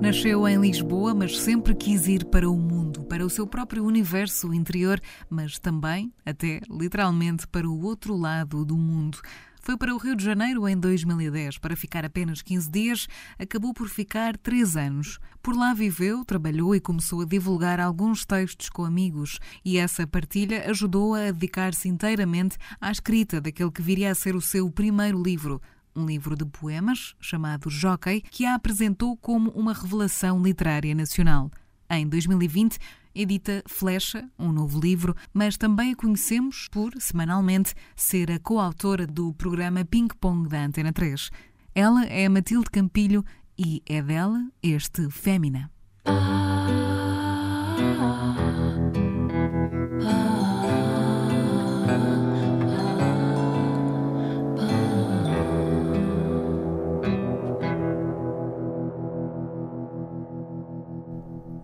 Nasceu em Lisboa, mas sempre quis ir para o mundo, para o seu próprio universo interior, mas também, até literalmente, para o outro lado do mundo. Foi para o Rio de Janeiro em 2010, para ficar apenas 15 dias, acabou por ficar 3 anos. Por lá viveu, trabalhou e começou a divulgar alguns textos com amigos. E essa partilha ajudou-a a dedicar-se inteiramente à escrita daquele que viria a ser o seu primeiro livro, um livro de poemas chamado Jockey, que a apresentou como uma revelação literária nacional. Em 2020, edita Flecha, um novo livro, mas também a conhecemos por, semanalmente, ser a coautora do programa Ping Pong da Antena 3. Ela é a Matilde Campilho e é dela este Fémina.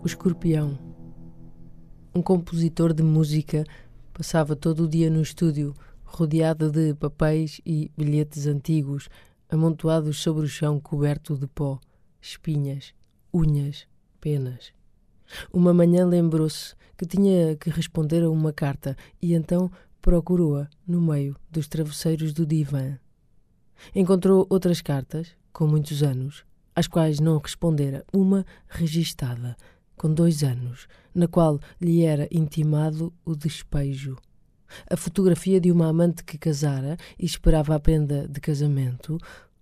O escorpião. Um compositor de música passava todo o dia no estúdio, rodeado de papéis e bilhetes antigos, amontoados sobre o chão coberto de pó, espinhas, unhas, penas. Uma manhã lembrou-se que tinha que responder a uma carta e então procurou-a no meio dos travesseiros do divã. Encontrou outras cartas, com muitos anos, às quais não respondera, uma registada, com 2 anos, na qual lhe era intimado o despejo. A fotografia de uma amante que casara e esperava a prenda de casamento,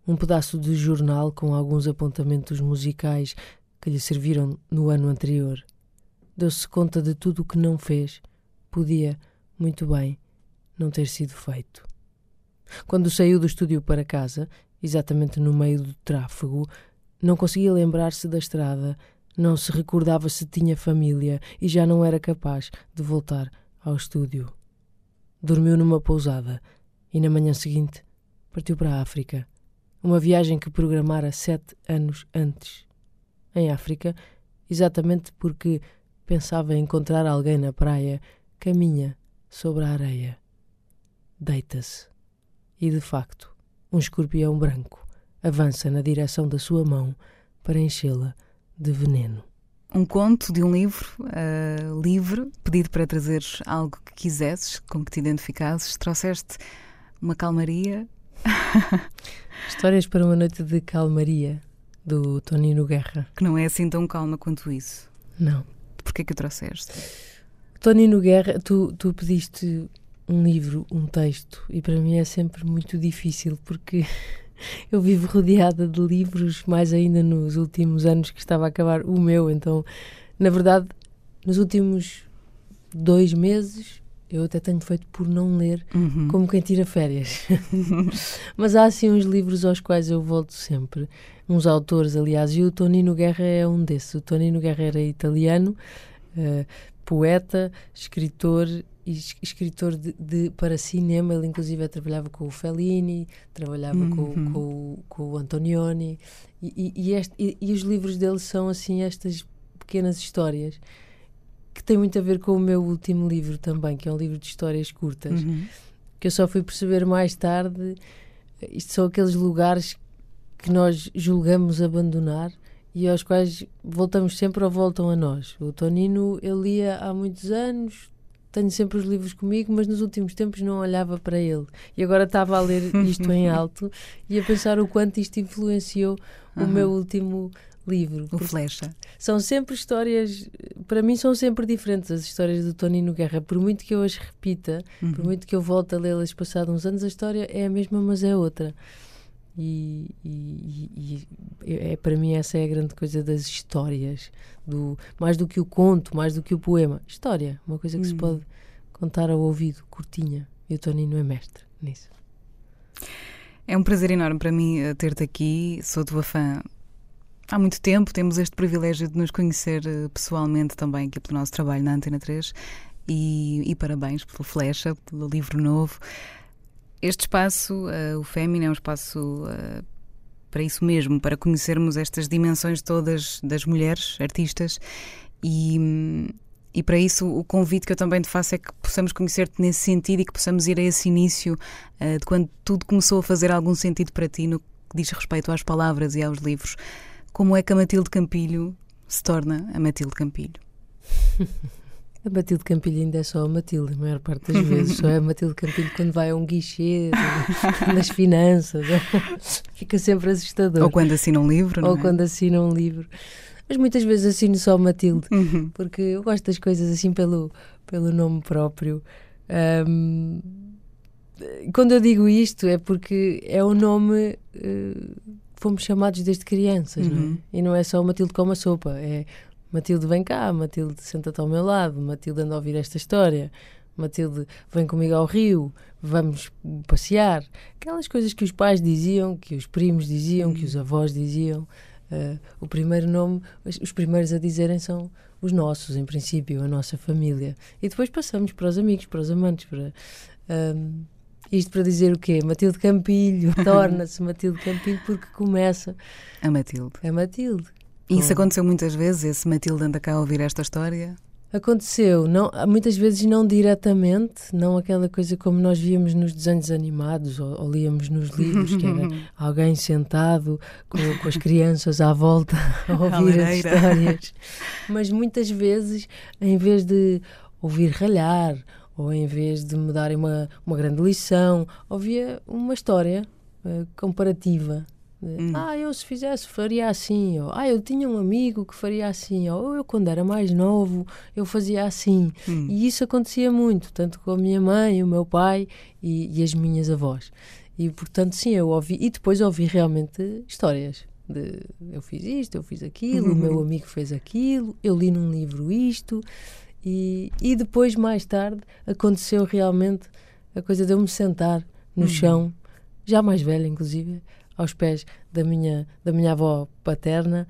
um pedaço de jornal com alguns apontamentos musicais que lhe serviram no ano anterior. Deu-se conta de tudo o que não fez. Podia, muito bem, não ter sido feito. Quando saiu do estúdio para casa, exatamente no meio do tráfego, não conseguia lembrar-se da estrada. Não se recordava se tinha família e já não era capaz de voltar ao estúdio. Dormiu numa pousada e na manhã seguinte partiu para a África. Uma viagem que programara 7 anos antes. Em África, exatamente porque pensava encontrar alguém na praia, caminha sobre a areia. Deita-se. E de facto, um escorpião branco avança na direção da sua mão para enchê-la de veneno. Um conto de um livro livre, pedido para trazeres algo que quisesses, com que te identificasses. Trouxeste uma calmaria. Histórias para uma noite de calmaria, do Tonino Guerra. Que não é assim tão calma quanto isso. Não. Porquê que o trouxeste? Tonino Guerra, tu pediste um livro, um texto, e para mim é sempre muito difícil, porque... eu vivo rodeada de livros, mais ainda nos últimos anos que estava a acabar o meu. Então, na verdade, nos últimos 2 meses, eu até tenho feito por não ler, como quem tira férias. Mas há assim uns livros aos quais eu volto sempre. Uns autores, aliás, e o Tonino Guerra é um desses. O Tonino Guerra era italiano, poeta, escritor... e escritor para cinema. Ele inclusive trabalhava com o Fellini, trabalhava com o Antonioni, e os livros dele são assim estas pequenas histórias que têm muito a ver com o meu último livro também, que é um livro de histórias curtas, que eu só fui perceber mais tarde. Isto são aqueles lugares que nós julgamos abandonar e aos quais voltamos sempre ou voltam a nós. O Tonino eu lia há muitos anos, tenho sempre os livros comigo, mas nos últimos tempos não olhava para ele. E agora estava a ler isto em alto e a pensar o quanto isto influenciou o meu último livro. O Flecha. São sempre histórias, para mim são sempre diferentes as histórias do Tonino Guerra. Por muito que eu as repita, por muito que eu volte a lê-las passado uns anos, a história é a mesma, mas é outra. E para mim essa é a grande coisa das histórias, mais do que o conto, mais do que o poema. História, uma coisa que se pode contar ao ouvido, curtinha. E o Tonino é mestre nisso. É um prazer enorme para mim ter-te aqui. Sou tua fã há muito tempo. Temos este privilégio de nos conhecer pessoalmente também aqui pelo nosso trabalho na Antena 3. E parabéns pelo Flecha, pelo livro novo. Este espaço, o Fémina, é um espaço para isso mesmo, para conhecermos estas dimensões todas das mulheres artistas, e para isso o convite que eu também te faço é que possamos conhecer-te nesse sentido e que possamos ir a esse início de quando tudo começou a fazer algum sentido para ti no que diz respeito às palavras e aos livros. Como é que a Matilde Campilho se torna a Matilde Campilho? A Matilde Campilho ainda é só a Matilde, a maior parte das vezes. Só é a Matilde Campilho quando vai a um guichê, nas finanças. Fica sempre assustador. Ou quando assina um livro, não é? Ou quando assina um livro. Mas muitas vezes assino só a Matilde, porque eu gosto das coisas assim pelo nome próprio. Quando eu digo isto é porque é o nome que fomos chamados desde crianças, não é? E não é só Matilde como a sopa, é... Matilde vem cá, Matilde senta-te ao meu lado, Matilde anda a ouvir esta história, Matilde vem comigo ao rio, vamos passear. Aquelas coisas que os pais diziam, que os primos diziam, que os avós diziam. O primeiro nome, os primeiros a dizerem são os nossos, em princípio, a nossa família. E depois passamos para os amigos, para os amantes. Isto para dizer o quê? Matilde Campilho, torna-se Matilde Campilho porque começa... A Matilde. E isso aconteceu muitas vezes, esse Matilde anda cá a ouvir esta história? Aconteceu, não, muitas vezes não diretamente, não aquela coisa como nós víamos nos desenhos animados ou líamos nos livros, que era alguém sentado com as crianças à volta a ouvir as histórias. Mas muitas vezes, em vez de ouvir ralhar, ou em vez de me darem uma grande lição, ouvia uma história comparativa. Eu se fizesse faria assim, ou eu tinha um amigo que faria assim, ou eu quando era mais novo eu fazia assim. E isso acontecia muito, tanto com a minha mãe, o meu pai e as minhas avós. E portanto sim, eu ouvi, e depois ouvi realmente histórias de eu fiz isto, eu fiz aquilo, o meu amigo fez aquilo, eu li num livro isto. E depois mais tarde aconteceu realmente a coisa de eu me sentar no chão, já mais velha inclusive, aos pés da minha avó paterna,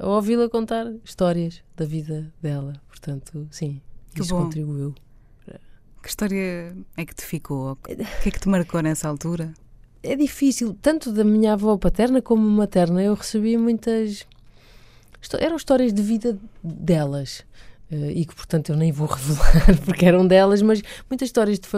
a ouvi-la contar histórias da vida dela. Portanto, sim, que isso bom. Contribuiu. Que história é que te ficou? O que é que te marcou nessa altura? É difícil, tanto da minha avó paterna como materna. Eu recebi muitas... Eram histórias de vida delas. E que, portanto, eu nem vou revelar porque eram delas, mas muitas histórias de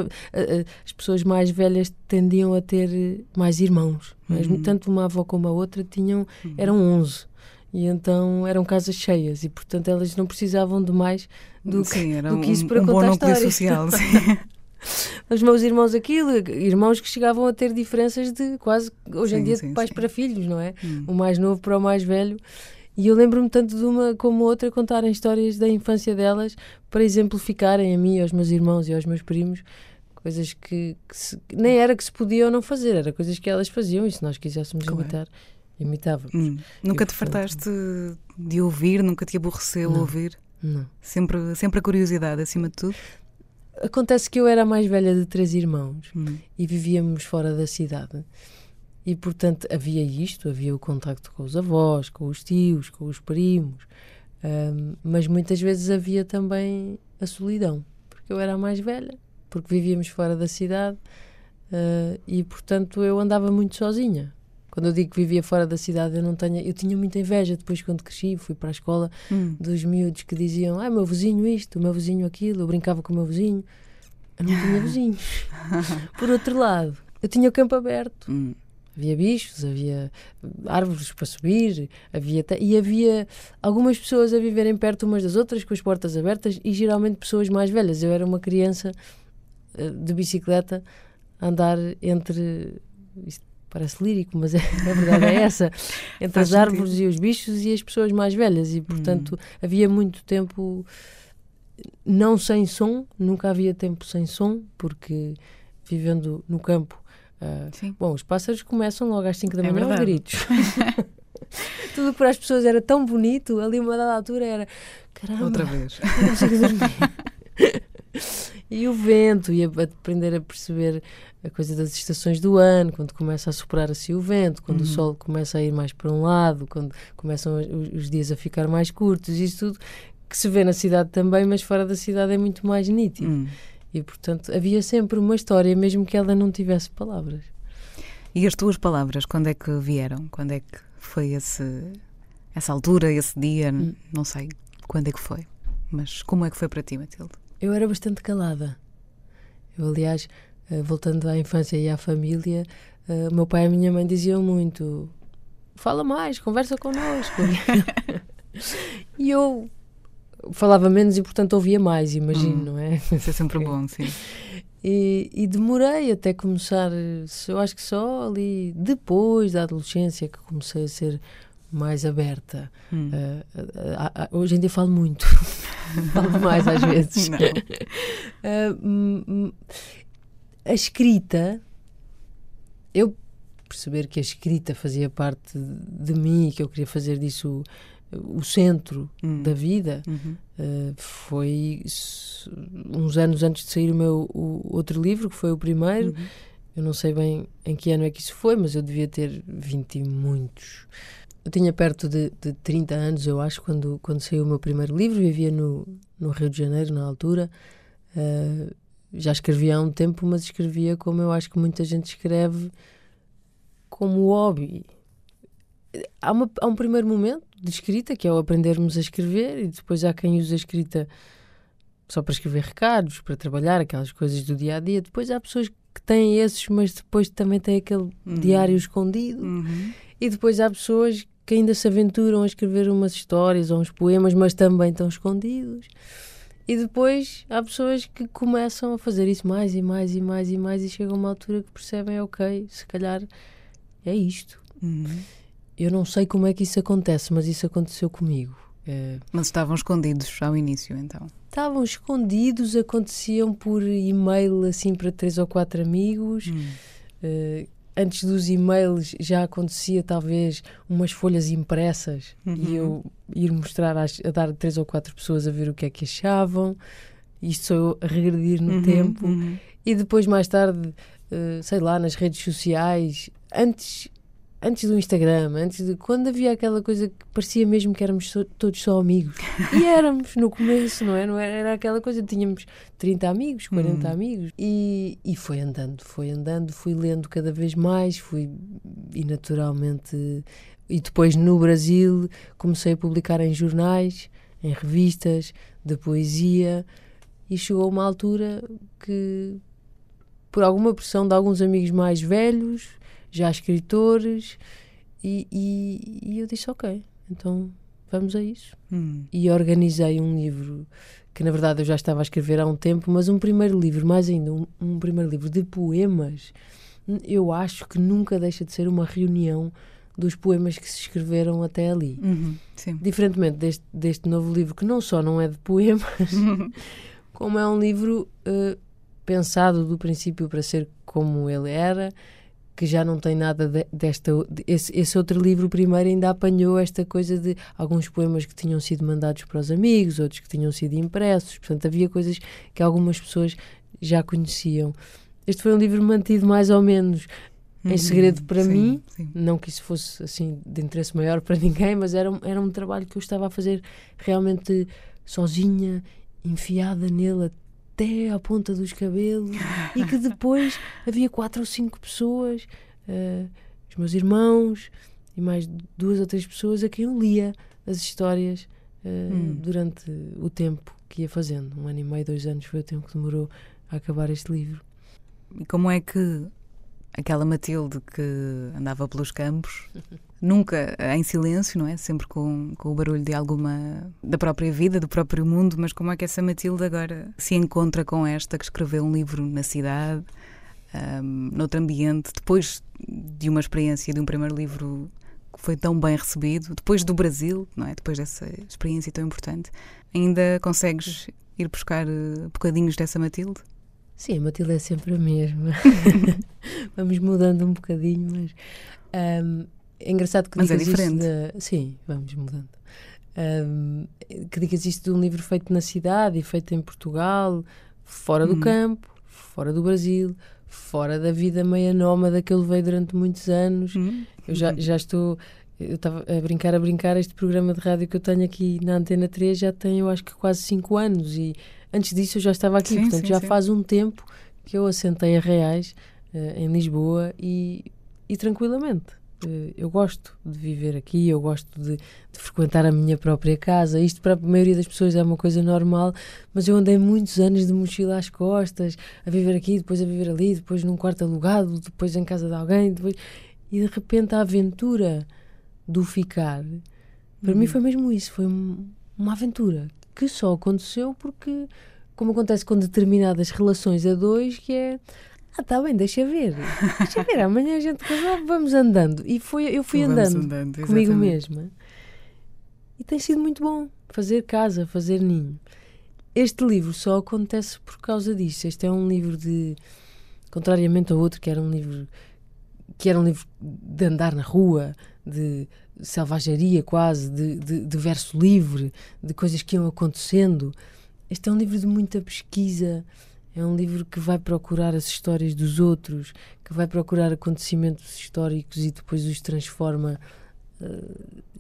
as pessoas mais velhas tendiam a ter mais irmãos. Mas tanto uma avó como a outra tinham, eram 11. E então eram casas cheias e, portanto, elas não precisavam de mais do que isso para contar histórias. Social, sim. Os meus irmãos irmãos que chegavam a ter diferenças de quase, hoje em dia, de pais para filhos, não é? O mais novo para o mais velho. E eu lembro-me tanto de uma como outra contarem histórias da infância delas para exemplificarem a mim, aos meus irmãos e aos meus primos, coisas que nem era que se podia ou não fazer, era coisas que elas faziam e se nós quiséssemos imitar, imitávamos. Nunca te fartaste de ouvir? Nunca te aborreceu ouvir? Não. Sempre a curiosidade acima de tudo? Acontece que eu era a mais velha de 3 irmãos e vivíamos fora da cidade. E, portanto, havia isto, havia o contacto com os avós, com os tios, com os primos, mas muitas vezes havia também a solidão, porque eu era a mais velha, porque vivíamos fora da cidade e, portanto, eu andava muito sozinha. Quando eu digo que vivia fora da cidade, eu tinha muita inveja depois quando cresci, fui para a escola dos miúdos que diziam meu vizinho isto, meu vizinho aquilo, eu brincava com o meu vizinho, eu não tinha vizinhos. Por outro lado, eu tinha o campo aberto. Havia bichos, havia árvores para subir, e havia algumas pessoas a viverem perto umas das outras, com as portas abertas, e geralmente pessoas mais velhas. Eu era uma criança de bicicleta a andar entre... Isto parece lírico, mas a verdade é essa. Entre as árvores e os bichos e as pessoas mais velhas. E, portanto, havia muito tempo não sem som, nunca havia tempo sem som, porque vivendo no campo... os pássaros começam logo às 5 da manhã aos gritos. Tudo para as pessoas era tão bonito, ali uma dada altura era caramba, outra vez. Eu não consigo dormir. E o vento, e aprender a perceber a coisa das estações do ano, quando começa a soprar assim o vento, quando o sol começa a ir mais para um lado, quando começam os dias a ficar mais curtos, isso tudo que se vê na cidade também, mas fora da cidade é muito mais nítido. E, portanto, havia sempre uma história, mesmo que ela não tivesse palavras. E as tuas palavras, quando é que vieram? Quando é que foi essa altura, esse dia? Não sei quando é que foi, mas como é que foi para ti, Matilde? Eu era bastante calada. Eu, aliás, voltando à infância e à família, meu pai e a minha mãe diziam muito: fala mais, conversa connosco. E eu falava menos e, portanto, ouvia mais, imagino, não é? Isso é sempre bom, sim. E demorei até começar, eu acho que só ali depois da adolescência que comecei a ser mais aberta. Hoje em dia falo muito, falo mais às vezes. A escrita, eu perceber que a escrita fazia parte de mim e que eu queria fazer disso o centro da vida, foi uns anos antes de sair o meu outro livro, que foi o primeiro. Eu não sei bem em que ano é que isso foi, mas eu devia ter 20 e muitos. Eu tinha perto de 30 anos, eu acho, quando saiu o meu primeiro livro. Vivia no Rio de Janeiro, na altura. Já escrevia há um tempo, mas escrevia como eu acho que muita gente escreve, como hobby. Há um primeiro momento de escrita, que é o aprendermos a escrever, e depois há quem usa a escrita só para escrever recados, para trabalhar, aquelas coisas do dia-a-dia. Depois há pessoas que têm esses, mas depois também têm aquele diário escondido. E depois há pessoas que ainda se aventuram a escrever umas histórias ou uns poemas, mas também estão escondidos. E depois há pessoas que começam a fazer isso mais e mais e mais e mais, e chega uma altura que percebem, ok, se calhar é isto. Eu não sei como é que isso acontece, mas isso aconteceu comigo. Mas estavam escondidos ao início, então? Estavam escondidos, aconteciam por e-mail, assim, para 3 ou 4 amigos. Antes dos e-mails já acontecia, talvez, umas folhas impressas, e eu ir mostrar, a dar a 3 ou 4 pessoas a ver o que é que achavam. Isto só eu a regredir no tempo. E depois, mais tarde, sei lá, nas redes sociais, antes do Instagram, quando havia aquela coisa que parecia mesmo que éramos todos só amigos. E éramos no começo, não é? Não era aquela coisa, tínhamos 30 amigos, 40 amigos. E foi andando, fui lendo cada vez mais, e naturalmente... E depois no Brasil comecei a publicar em jornais, em revistas, de poesia, e chegou uma altura que, por alguma pressão de alguns amigos mais velhos, já escritores, e eu disse, ok, então vamos a isso. E organizei um livro, que na verdade eu já estava a escrever há um tempo, mas um primeiro livro, mais ainda, um primeiro livro de poemas. Eu acho que nunca deixa de ser uma reunião dos poemas que se escreveram até ali. Sim. Diferentemente deste novo livro, que não só não é de poemas, como é um livro pensado do princípio para ser como ele era, que já não tem nada esse outro livro primeiro ainda apanhou esta coisa de alguns poemas que tinham sido mandados para os amigos, outros que tinham sido impressos. Portanto, havia coisas que algumas pessoas já conheciam. Este foi um livro mantido mais ou menos em segredo para mim. Não que isso fosse assim de interesse maior para ninguém, mas era um trabalho que eu estava a fazer realmente sozinha, enfiada nele até à ponta dos cabelos, e que depois havia 4 ou 5 pessoas, os meus irmãos e mais 2 ou 3 pessoas a quem eu lia as histórias durante o tempo que ia fazendo. 1 ano e meio, 2 anos foi o tempo que demorou a acabar este livro. E como é que aquela Matilde que andava pelos campos, nunca em silêncio, não é? Sempre com o barulho de da própria vida, do próprio mundo, mas como é que essa Matilde agora se encontra com esta que escreveu um livro na cidade, noutro ambiente, depois de uma experiência de um primeiro livro que foi tão bem recebido, depois do Brasil, não é? Depois dessa experiência tão importante, ainda consegues ir buscar bocadinhos dessa Matilde? Sim, a Matilde é sempre a mesma. Vamos mudando um bocadinho, mas... é engraçado que mas digas é diferente. Sim, vamos mudando. Que digas isto de um livro feito na cidade e feito em Portugal, fora do campo, fora do Brasil, fora da vida meia nómada que eu levei durante muitos anos. Eu já estou... Eu estava a brincar, este programa de rádio que eu tenho aqui na Antena 3 já tem, eu acho que quase 5 anos, e antes disso eu já estava aqui, portanto já faz um tempo que eu assentei a reais em Lisboa, e e tranquilamente. Eu gosto de viver aqui, eu gosto de frequentar a minha própria casa. Isto para a maioria das pessoas é uma coisa normal, mas eu andei muitos anos de mochila às costas, a viver aqui, depois a viver ali, depois num quarto alugado, depois em casa de alguém, depois... E de repente a aventura do ficar, para mim foi mesmo isso, foi uma aventura que só aconteceu porque, como acontece com determinadas relações a dois, que é... Ah, tá bem, deixa ver, amanhã a gente casou, vamos andando. E eu fui andando comigo mesma. E tem sido muito bom fazer casa, fazer ninho. Este livro só acontece por causa disso. Este é um livro de, contrariamente ao outro, que era um livro de andar na rua, de selvageria quase, de verso livre, de coisas que iam acontecendo. Este é um livro de muita pesquisa. É um livro que vai procurar as histórias dos outros, que vai procurar acontecimentos históricos e depois os transforma.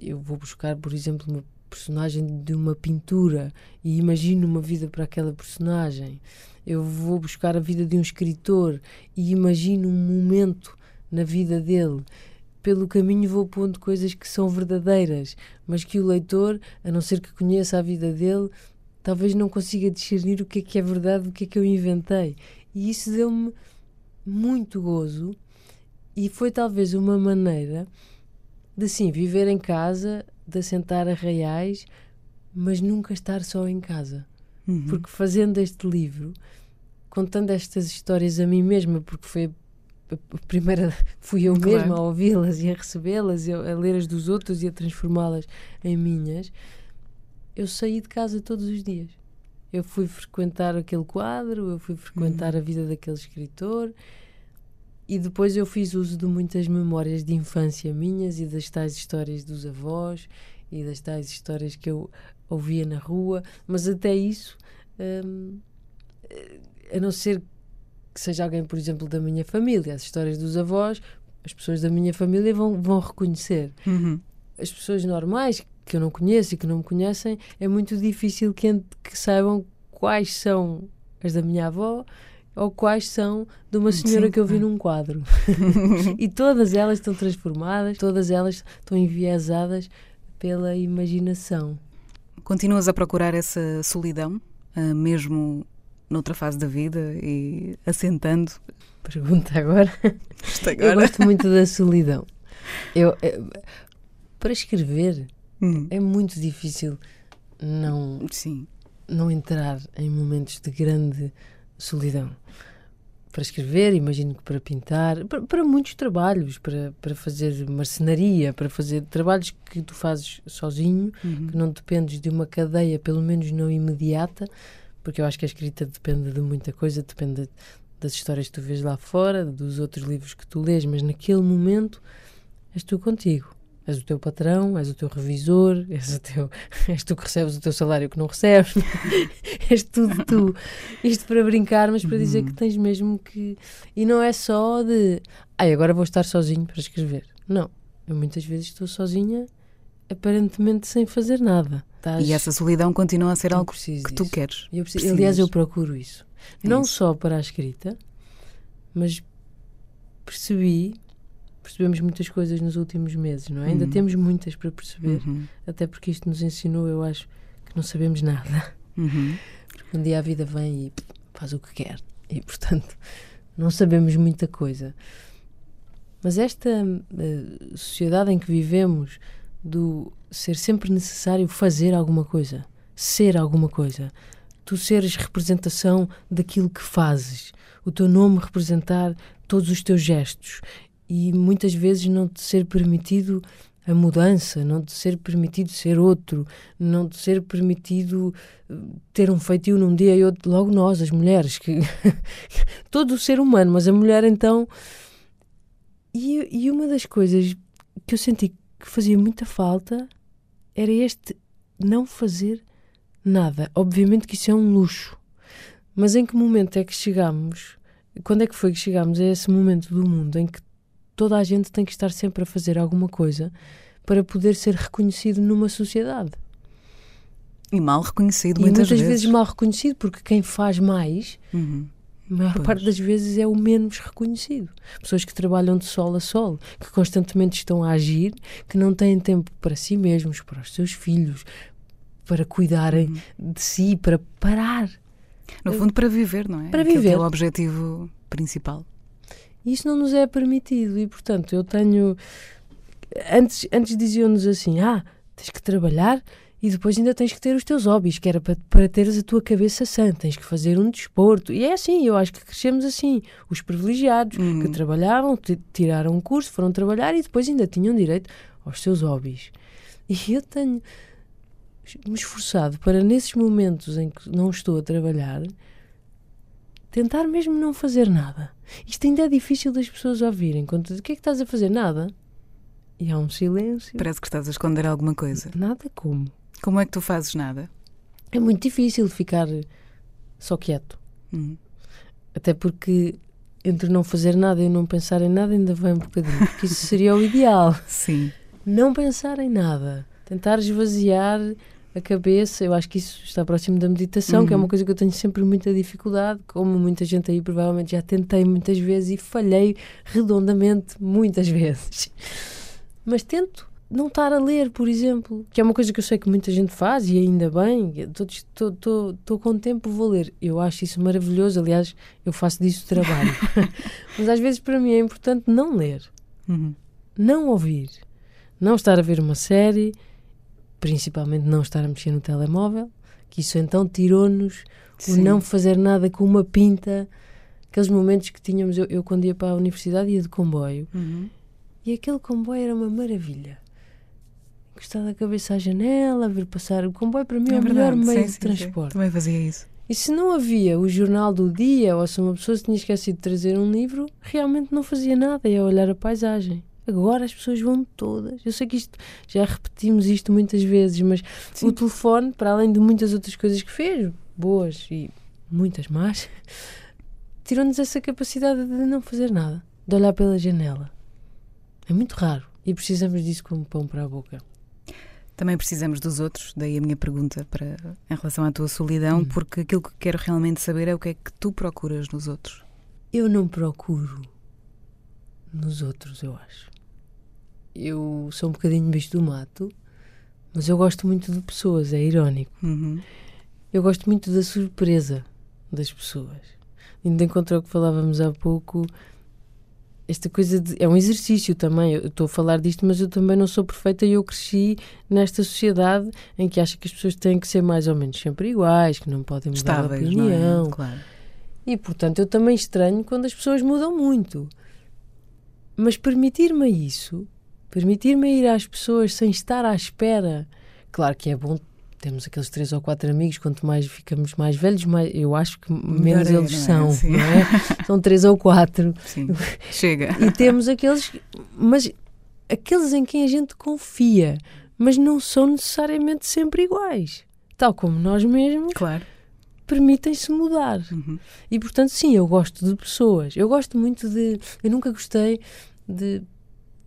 Eu vou buscar, por exemplo, uma personagem de uma pintura e imagino uma vida para aquela personagem. Eu vou buscar a vida de um escritor e imagino um momento na vida dele. Pelo caminho vou pondo coisas que são verdadeiras, mas que o leitor, a não ser que conheça a vida dele, talvez não consiga discernir o que é verdade, o que é que eu inventei. E isso deu-me muito gozo e foi talvez uma maneira de, sim, viver em casa, de assentar arraiais, mas nunca estar só em casa. Uhum. Porque fazendo este livro, contando estas histórias a mim mesma, porque foi a primeira, fui eu mesma a ouvi-las e a recebê-las, a ler-as dos outros e a transformá-las em minhas... Eu saí de casa todos os dias. Eu fui frequentar aquele quadro, eu fui frequentar a vida daquele escritor e depois eu fiz uso de muitas memórias de infância minhas e das tais histórias dos avós e das tais histórias que eu ouvia na rua. Mas até isso, a não ser que seja alguém, por exemplo, da minha família, as histórias dos avós, as pessoas da minha família vão reconhecer. Uhum. As pessoas normais que eu não conheço e que não me conhecem, é muito difícil que saibam quais são as da minha avó ou quais são de uma senhora que eu vi num quadro. E todas elas estão transformadas, todas elas estão enviesadas pela imaginação. Continuas a procurar essa solidão, mesmo noutra fase da vida e assentando? Pergunta agora. Eu gosto muito da solidão. Para escrever... É muito difícil não entrar em momentos de grande solidão. Para escrever, imagino que para pintar, para muitos trabalhos, para fazer marcenaria, para fazer trabalhos que tu fazes sozinho, que não dependes de uma cadeia, pelo menos não imediata, porque eu acho que a escrita depende de muita coisa, depende das histórias que tu vês lá fora, dos outros livros que tu lês, mas naquele momento és tu contigo. És o teu patrão, és o teu revisor, és tu que recebes o teu salário que não recebes, és tudo tu. Isto para brincar, mas para dizer que tens mesmo que... E não é só de... agora vou estar sozinho para escrever. Não, eu muitas vezes estou sozinha, aparentemente sem fazer nada. E essa solidão continua a ser algo que tu queres. Aliás, eu procuro isso. Não só para a escrita, mas percebemos muitas coisas nos últimos meses, não é? Ainda temos muitas para perceber, até porque isto nos ensinou, eu acho, que não sabemos nada. Porque um dia a vida vem e faz o que quer. E, portanto, não sabemos muita coisa. Mas esta sociedade em que vivemos, do ser sempre necessário fazer alguma coisa, ser alguma coisa, tu seres representação daquilo que fazes, o teu nome representar todos os teus gestos, e muitas vezes não te ser permitido a mudança, não te ser permitido ser outro, não te ser permitido ter um feitio num dia e outro, logo nós, as mulheres, que todo o ser humano, mas a mulher então. E uma das coisas que eu senti que fazia muita falta era este não fazer nada. Obviamente que isso é um luxo, mas em que momento é que chegamos? Quando é que foi que chegamos a esse momento do mundo em que toda a gente tem que estar sempre a fazer alguma coisa para poder ser reconhecido numa sociedade? E mal reconhecido muitas vezes. E muitas vezes mal reconhecido, porque quem faz mais A maior parte das vezes é o menos reconhecido. Pessoas que trabalham de sol a sol, que constantemente estão a agir, que não têm tempo para si mesmos, para os seus filhos, para cuidarem de si, para parar. No fundo, para viver, não é? Para viver. É o objetivo principal. Isso não nos é permitido e, portanto, eu tenho... Antes diziam-nos assim, tens que trabalhar e depois ainda tens que ter os teus hobbies, que era para teres a tua cabeça sã, tens que fazer um desporto. E é assim, eu acho que crescemos assim. Os privilegiados que trabalhavam, tiraram um curso, foram trabalhar e depois ainda tinham direito aos seus hobbies. E eu tenho me esforçado para, nesses momentos em que não estou a trabalhar, tentar mesmo não fazer nada. Isto ainda é difícil das pessoas ouvirem. Quando, o que é que estás a fazer? Nada. E há um silêncio. Parece que estás a esconder alguma coisa. Nada como? Como é que tu fazes nada? É muito difícil ficar só quieto. Até porque entre não fazer nada e não pensar em nada ainda vai um bocadinho. Porque isso seria o ideal. Sim. Não pensar em nada. Tentar esvaziar a cabeça. Eu acho que isso está próximo da meditação, que é uma coisa que eu tenho sempre muita dificuldade. Como muita gente aí, provavelmente já tentei muitas vezes e falhei redondamente muitas vezes. Mas tento não estar a ler, por exemplo, que é uma coisa que eu sei que muita gente faz e ainda bem, estou com tempo, vou ler. Eu acho isso maravilhoso, aliás, eu faço disso trabalho. Mas às vezes para mim é importante não ler, não ouvir, não estar a ver uma série, principalmente não estar a mexer no telemóvel, que isso então tirou-nos o não fazer nada com uma pinta. Aqueles momentos que tínhamos, eu quando ia para a universidade ia de comboio, e aquele comboio era uma maravilha. Encostar a cabeça à janela, ver passar. O comboio para mim é o melhor meio de transporte. Também fazia isso. E se não havia o jornal do dia, ou se uma pessoa tinha esquecido de trazer um livro, realmente não fazia nada, ia olhar a paisagem. Agora as pessoas vão todas. Eu sei que isto, já repetimos isto muitas vezes, mas o telefone, para além de muitas outras coisas que fez, boas e muitas más, tirou-nos essa capacidade de não fazer nada, de olhar pela janela. É muito raro e precisamos disso como pão para a boca. Também precisamos dos outros, daí a minha pergunta em relação à tua solidão, porque aquilo que quero realmente saber é o que é que tu procuras nos outros. Eu não procuro nos outros, eu acho. Eu sou um bocadinho bicho do mato, mas eu gosto muito de pessoas, é irónico. Eu gosto muito da surpresa das pessoas. Ainda encontro o que falávamos há pouco... Esta coisa é um exercício também. Eu estou a falar disto, mas eu também não sou perfeita e eu cresci nesta sociedade em que acha que as pessoas têm que ser mais ou menos sempre iguais, que não podem mudar de opinião. Não é? Claro. E, portanto, eu também estranho quando as pessoas mudam muito. Mas permitir-me isso, permitir-me ir às pessoas sem estar à espera, claro que é bom. Temos aqueles 3 ou 4 amigos, quanto mais ficamos mais velhos, mais, eu acho que menos eles são, não é? São 3 ou 4. Sim, chega. E temos aqueles, mas aqueles em quem a gente confia, mas não são necessariamente sempre iguais, tal como nós mesmos, permitem-se mudar. E, portanto, sim, eu gosto de pessoas. Eu gosto muito de... Eu nunca gostei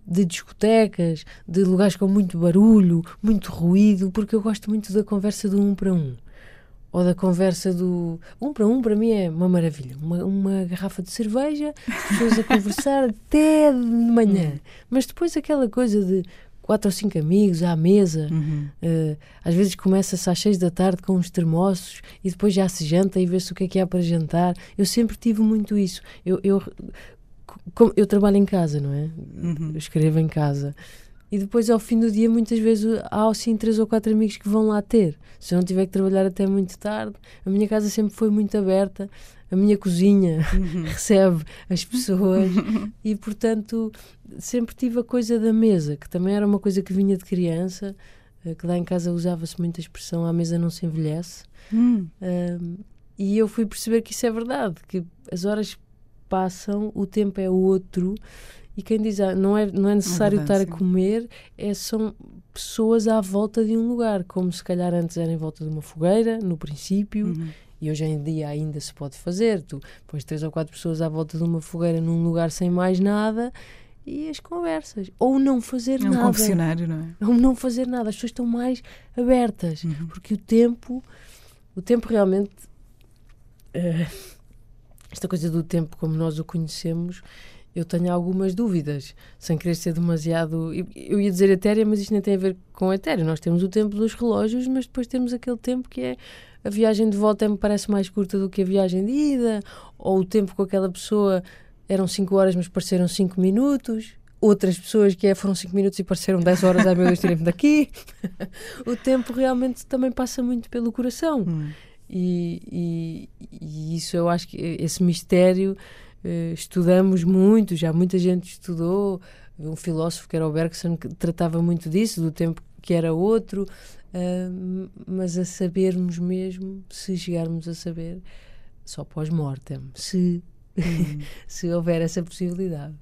de discotecas, de lugares com muito barulho, muito ruído, porque eu gosto muito da conversa do 1 para 1. Ou da conversa do... 1 para 1 para mim é uma maravilha. Uma garrafa de cerveja, pessoas a conversar até de manhã. Mas depois aquela coisa de 4 ou 5 amigos à mesa, às vezes começa-se às 6 da tarde com uns termossos e depois já se janta e vê-se o que é que há para jantar. Eu sempre tive muito isso. Eu trabalho em casa, não é? Eu escrevo em casa. E depois, ao fim do dia, muitas vezes há assim 3 ou 4 amigos que vão lá ter. Se eu não tiver que trabalhar até muito tarde, a minha casa sempre foi muito aberta. A minha cozinha recebe as pessoas. E, portanto, sempre tive a coisa da mesa, que também era uma coisa que vinha de criança, que lá em casa usava-se muita expressão, à mesa não se envelhece. E eu fui perceber que isso é verdade, que as horas... passam, o tempo é outro e quem diz, não é necessário estar a comer, são pessoas à volta de um lugar, como se calhar antes era em volta de uma fogueira no princípio, e hoje em dia ainda se pode fazer, tu pões 3 ou 4 pessoas à volta de uma fogueira num lugar sem mais nada e as conversas, ou não fazer nada, é um confessionário, não é? Ou não fazer nada, as pessoas estão mais abertas porque o tempo realmente esta coisa do tempo como nós o conhecemos, eu tenho algumas dúvidas, sem querer ser demasiado... Eu ia dizer etérea, mas isto nem tem a ver com etérea. Nós temos o tempo dos relógios, mas depois temos aquele tempo que é... A viagem de volta me parece mais curta do que a viagem de ida, ou o tempo com aquela pessoa eram 5 horas, mas pareceram 5 minutos... Outras pessoas que foram 5 minutos e pareceram 10 horas, ai meu Deus, tirei-me daqui. O tempo realmente também passa muito pelo coração. E isso, eu acho que esse mistério estudamos muito, já muita gente estudou. Um filósofo que era o Bergson, que tratava muito disso, do tempo que era outro. Mas a sabermos mesmo, se chegarmos a saber, só pós-mortem, se houver essa possibilidade.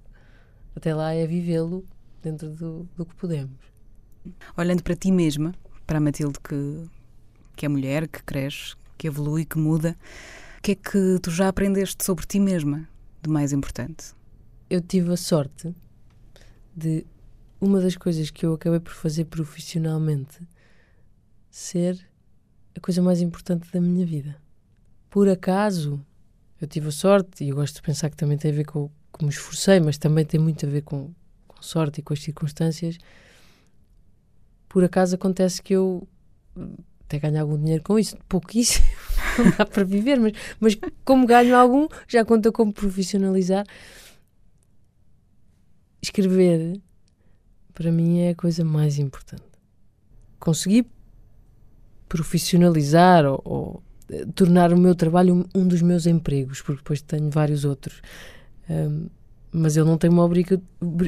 Até lá é vivê-lo dentro do que podemos. Olhando para ti mesma, para a Matilde que é mulher, que cresce, que evolui, que muda, o que é que tu já aprendeste sobre ti mesma de mais importante? Eu tive a sorte de uma das coisas que eu acabei por fazer profissionalmente ser a coisa mais importante da minha vida. Por acaso, eu tive a sorte, e eu gosto de pensar que também tem a ver com que me esforcei, mas também tem muito a ver com sorte e com as circunstâncias. Por acaso acontece que eu até ganho algum dinheiro com isso, pouquíssimo, não dá para viver, mas como ganho algum, já conta como profissionalizar. Escrever, para mim, é a coisa mais importante. Consegui profissionalizar ou tornar o meu trabalho um dos meus empregos, porque depois tenho vários outros. Mas eu não tenho uma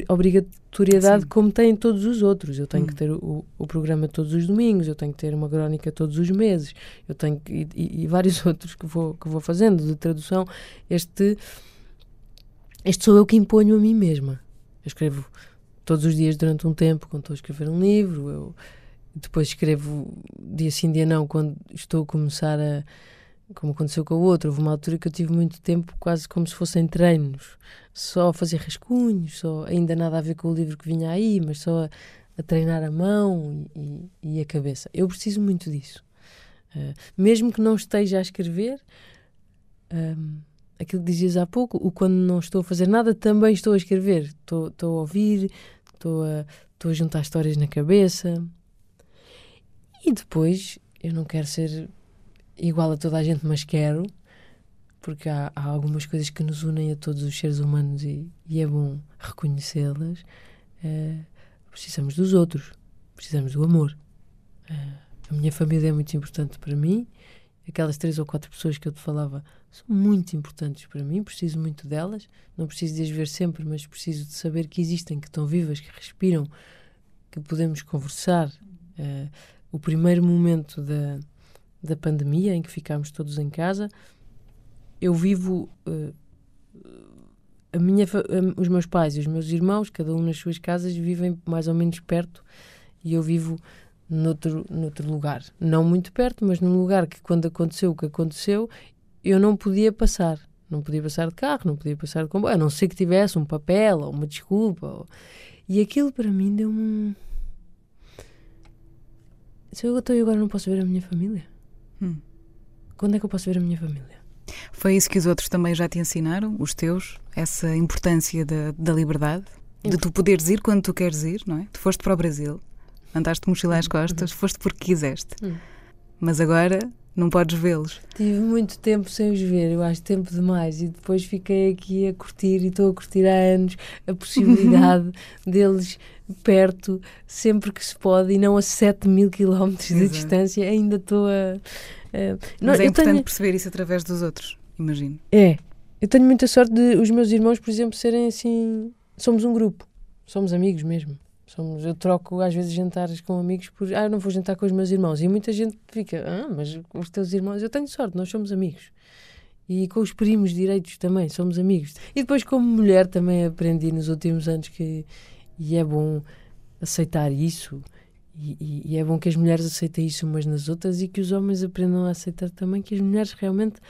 obrigatoriedade Sim. como têm todos os outros. Eu tenho que ter o programa todos os domingos, eu tenho que ter uma crónica todos os meses, eu tenho que, e vários outros que vou fazendo de tradução. Este sou eu que imponho a mim mesma. Eu escrevo todos os dias durante um tempo quando estou a escrever um livro, eu depois escrevo dia sim, dia não quando estou a começar a... Como aconteceu com o outro, houve uma altura que eu tive muito tempo quase como se fossem treinos, só a fazer rascunhos, só ainda nada a ver com o livro que vinha aí, mas só a treinar a mão e a cabeça. Eu preciso muito disso. Mesmo que não esteja a escrever, aquilo que dizias há pouco, o quando não estou a fazer nada, também estou a escrever. Estou a ouvir, estou a juntar histórias na cabeça. E depois, eu não quero ser... igual a toda a gente, mas quero, porque há algumas coisas que nos unem a todos os seres humanos e é bom reconhecê-las. Precisamos dos outros, precisamos do amor. A minha família é muito importante para mim, aquelas 3 ou 4 pessoas que eu te falava são muito importantes para mim, preciso muito delas, não preciso de as ver sempre, mas preciso de saber que existem, que estão vivas, que respiram, que podemos conversar. O primeiro momento da pandemia, em que ficámos todos em casa, eu vivo os meus pais e os meus irmãos, cada um nas suas casas, vivem mais ou menos perto, e eu vivo noutro lugar, não muito perto, mas num lugar que, quando aconteceu o que aconteceu, eu não podia passar de carro, não podia passar de comboio, a não ser que tivesse um papel ou uma desculpa, e aquilo para mim deu-me se eu estou e agora não posso ver a minha família? Quando é que eu posso ver a minha família? Foi isso que os outros também já te ensinaram, os teus? Essa importância da liberdade? De tu poderes ir quando tu queres ir, não é? Tu foste para o Brasil, andaste mochila às costas, foste porque quiseste. Mas agora não podes vê-los. Tive muito tempo sem os ver, eu acho tempo demais, e depois fiquei aqui a curtir, e estou a curtir há anos a possibilidade deles perto, sempre que se pode, e não a 7.000 km de distância. Ainda estou Mas é importante perceber isso através dos outros, imagino. Eu tenho muita sorte de os meus irmãos, por exemplo, serem assim... Somos um grupo, somos amigos mesmo. Eu troco às vezes jantares com amigos por... eu não vou jantar com os meus irmãos. E muita gente fica... mas os teus irmãos... Eu tenho sorte, nós somos amigos. E com os primos direitos também, somos amigos. E depois, como mulher, também aprendi nos últimos anos que... E é bom aceitar isso. E é bom que as mulheres aceitem isso umas nas outras, e que os homens aprendam a aceitar também que as mulheres realmente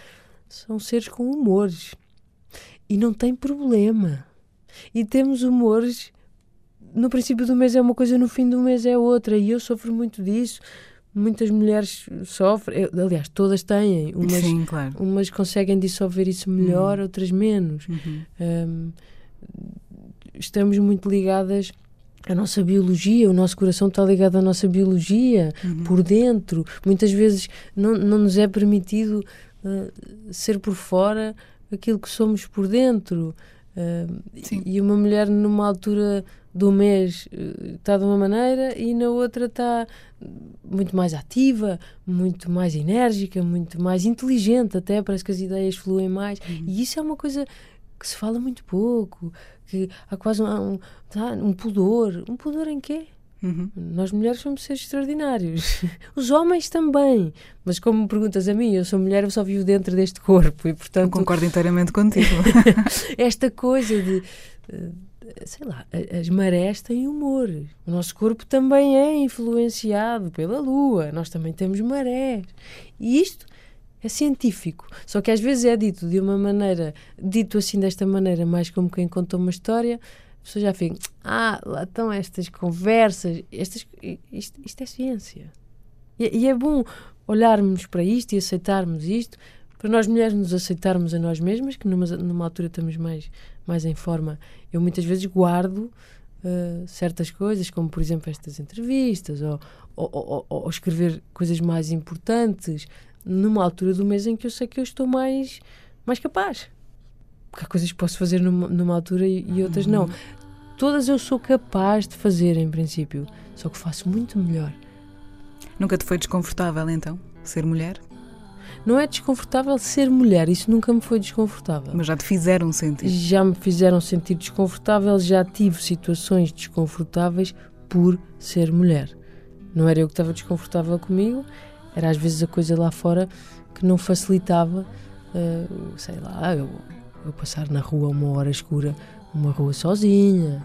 são seres com humores. E não tem problema. E temos humores... No princípio do mês é uma coisa, no fim do mês é outra, e eu sofro muito disso, muitas mulheres sofrem, aliás, todas têm, umas, sim, claro, umas conseguem dissolver isso melhor, outras menos. Estamos muito ligadas à nossa biologia, o nosso coração está ligado à nossa biologia, por dentro. Muitas vezes não nos é permitido ser por fora aquilo que somos por dentro. E uma mulher numa altura do mês está de uma maneira e na outra está muito mais ativa, muito mais enérgica, muito mais inteligente, até parece que as ideias fluem mais. E isso é uma coisa que se fala muito pouco, que há quase um pudor. Um pudor em quê? Nós mulheres somos seres extraordinários, os homens também, mas como me perguntas a mim, eu sou mulher, eu só vivo dentro deste corpo e portanto... Eu concordo inteiramente contigo. Esta coisa de, sei lá, as marés têm humor, o nosso corpo também é influenciado pela lua, nós também temos marés e isto é científico, só que às vezes é dito de uma maneira, dito assim desta maneira, mais como quem contou uma história. As pessoas já ficam, lá estão estas conversas, isto é ciência. E é bom olharmos para isto e aceitarmos isto, para nós mulheres nos aceitarmos a nós mesmas, que numa altura estamos mais em forma. Eu muitas vezes guardo certas coisas, como por exemplo estas entrevistas, ou escrever coisas mais importantes, numa altura do mês em que eu sei que eu estou mais capaz. Porque há coisas que posso fazer numa altura e outras não. Todas eu sou capaz de fazer, em princípio. Só que faço muito melhor. Nunca te foi desconfortável, então, ser mulher? Não é desconfortável ser mulher. Isso nunca me foi desconfortável. Mas já te fizeram sentir? Já me fizeram sentir desconfortável. Já tive situações desconfortáveis por ser mulher. Não era eu que estava desconfortável comigo. Era às vezes a coisa lá fora que não facilitava, eu passar na rua uma hora escura, uma rua sozinha,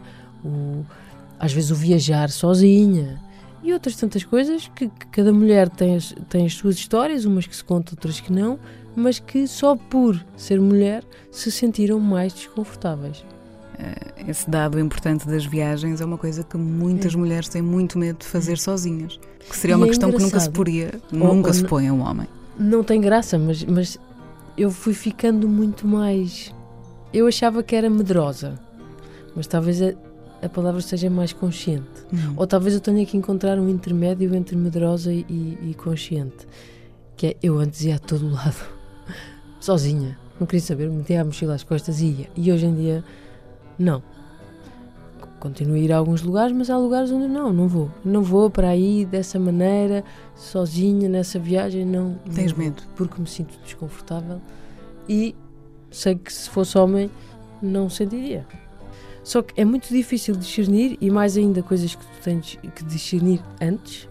às vezes o viajar sozinha e outras tantas coisas que cada mulher tem as suas histórias, umas que se contam, outras que não, mas que só por ser mulher se sentiram mais desconfortáveis. Esse dado importante das viagens é uma coisa que muitas mulheres têm muito medo de fazer sozinhas, que seria uma questão engraçado. Que nunca se poria, nunca se põe a um homem. Não tem graça, mas eu fui ficando muito mais... Eu achava que era medrosa, mas talvez a palavra seja mais consciente. Ou talvez eu tenha que encontrar um intermédio entre medrosa e consciente, que é, eu antes ia a todo lado, sozinha, não queria saber, metia a mochila às costas e ia. E hoje em dia, não. Continuo a ir a alguns lugares, mas há lugares onde não vou. Não vou para aí dessa maneira, sozinha, nessa viagem, não. Tens medo? Porque me sinto desconfortável e sei que se fosse homem não sentiria. Só que é muito difícil discernir e mais ainda coisas que tu tens que discernir antes.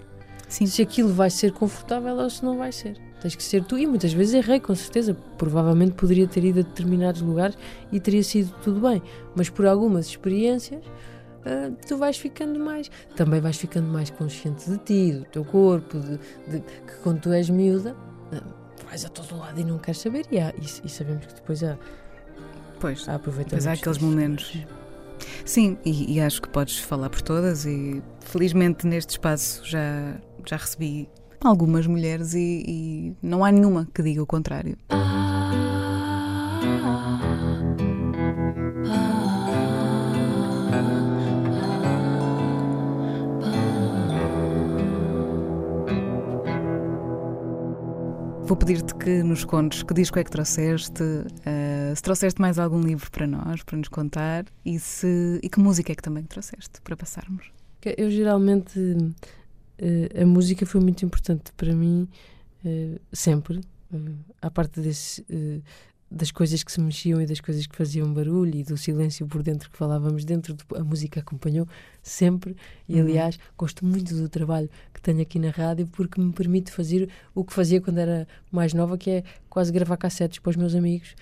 Sim. Se aquilo vai ser confortável ou se não vai ser. Tens que ser tu e muitas vezes errei, com certeza. Provavelmente poderia ter ido a determinados lugares e teria sido tudo bem. Mas por algumas experiências... tu vais ficando mais, também vais ficando mais consciente de ti, do teu corpo, que quando tu és miúda vais a todo lado e não queres saber e sabemos que depois há aproveitamento, há aqueles momentos. Sim, e acho que podes falar por todas e felizmente neste espaço já recebi algumas mulheres e não há nenhuma que diga o contrário. Vou pedir-te que nos contes que disco é que trouxeste, se trouxeste mais algum livro para nós, para nos contar, e que música é que também trouxeste para passarmos. Eu geralmente, a música foi muito importante para mim, sempre, à parte das coisas que se mexiam e das coisas que faziam barulho e do silêncio por dentro que falávamos dentro, a música acompanhou sempre e aliás gosto muito do trabalho que tenho aqui na rádio porque me permite fazer o que fazia quando era mais nova, que é quase gravar cassetes para os meus amigos.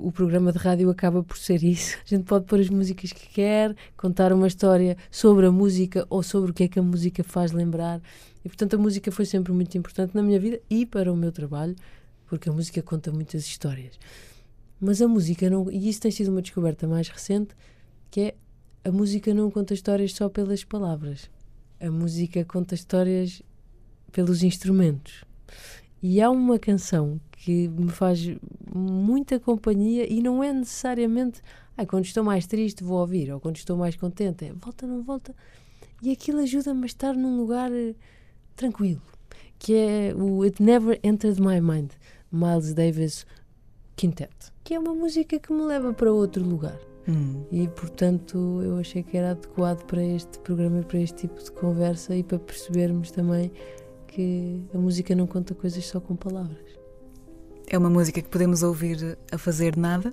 O programa de rádio acaba por ser isso. A gente pode pôr as músicas que quer, contar uma história sobre a música ou sobre o que é que a música faz lembrar e portanto a música foi sempre muito importante na minha vida e para o meu trabalho, porque a música conta muitas histórias. Mas a música não... E isso tem sido uma descoberta mais recente, que é a música não conta histórias só pelas palavras. A música conta histórias pelos instrumentos. E há uma canção que me faz muita companhia e não é necessariamente quando estou mais triste vou ouvir, ou quando estou mais contente, volta, não volta. E aquilo ajuda-me a estar num lugar tranquilo, que é o It Never Entered My Mind, Miles Davis Quintet, que é uma música que me leva para outro lugar. E, portanto, eu achei que era adequado para este programa e para este tipo de conversa e para percebermos também que a música não conta coisas só com palavras. É uma música que podemos ouvir a fazer nada?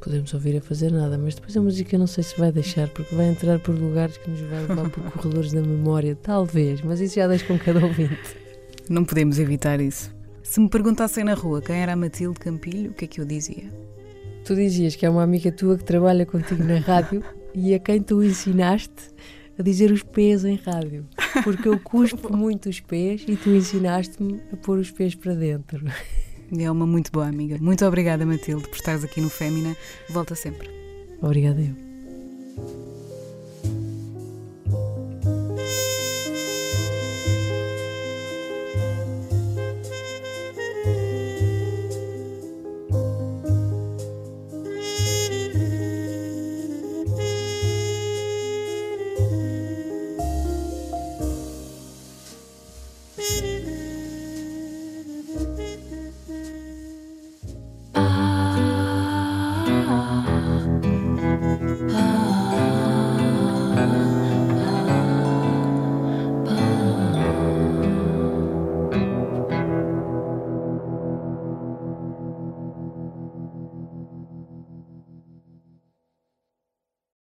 Podemos ouvir a fazer nada, mas depois a música não sei se vai deixar, porque vai entrar por lugares que nos vai levar por corredores da memória, talvez, mas isso já deixa com cada ouvinte. Não podemos evitar isso. Se me perguntassem na rua quem era a Matilde Campilho, o que é que eu dizia? Tu dizias que é uma amiga tua que trabalha contigo na rádio e a quem tu ensinaste a dizer os P's em rádio, porque eu cuspo muito os P's e tu ensinaste-me a pôr os P's para dentro. É uma muito boa amiga. Muito obrigada, Matilde, por estares aqui no Fémina. Volta sempre. Obrigada eu.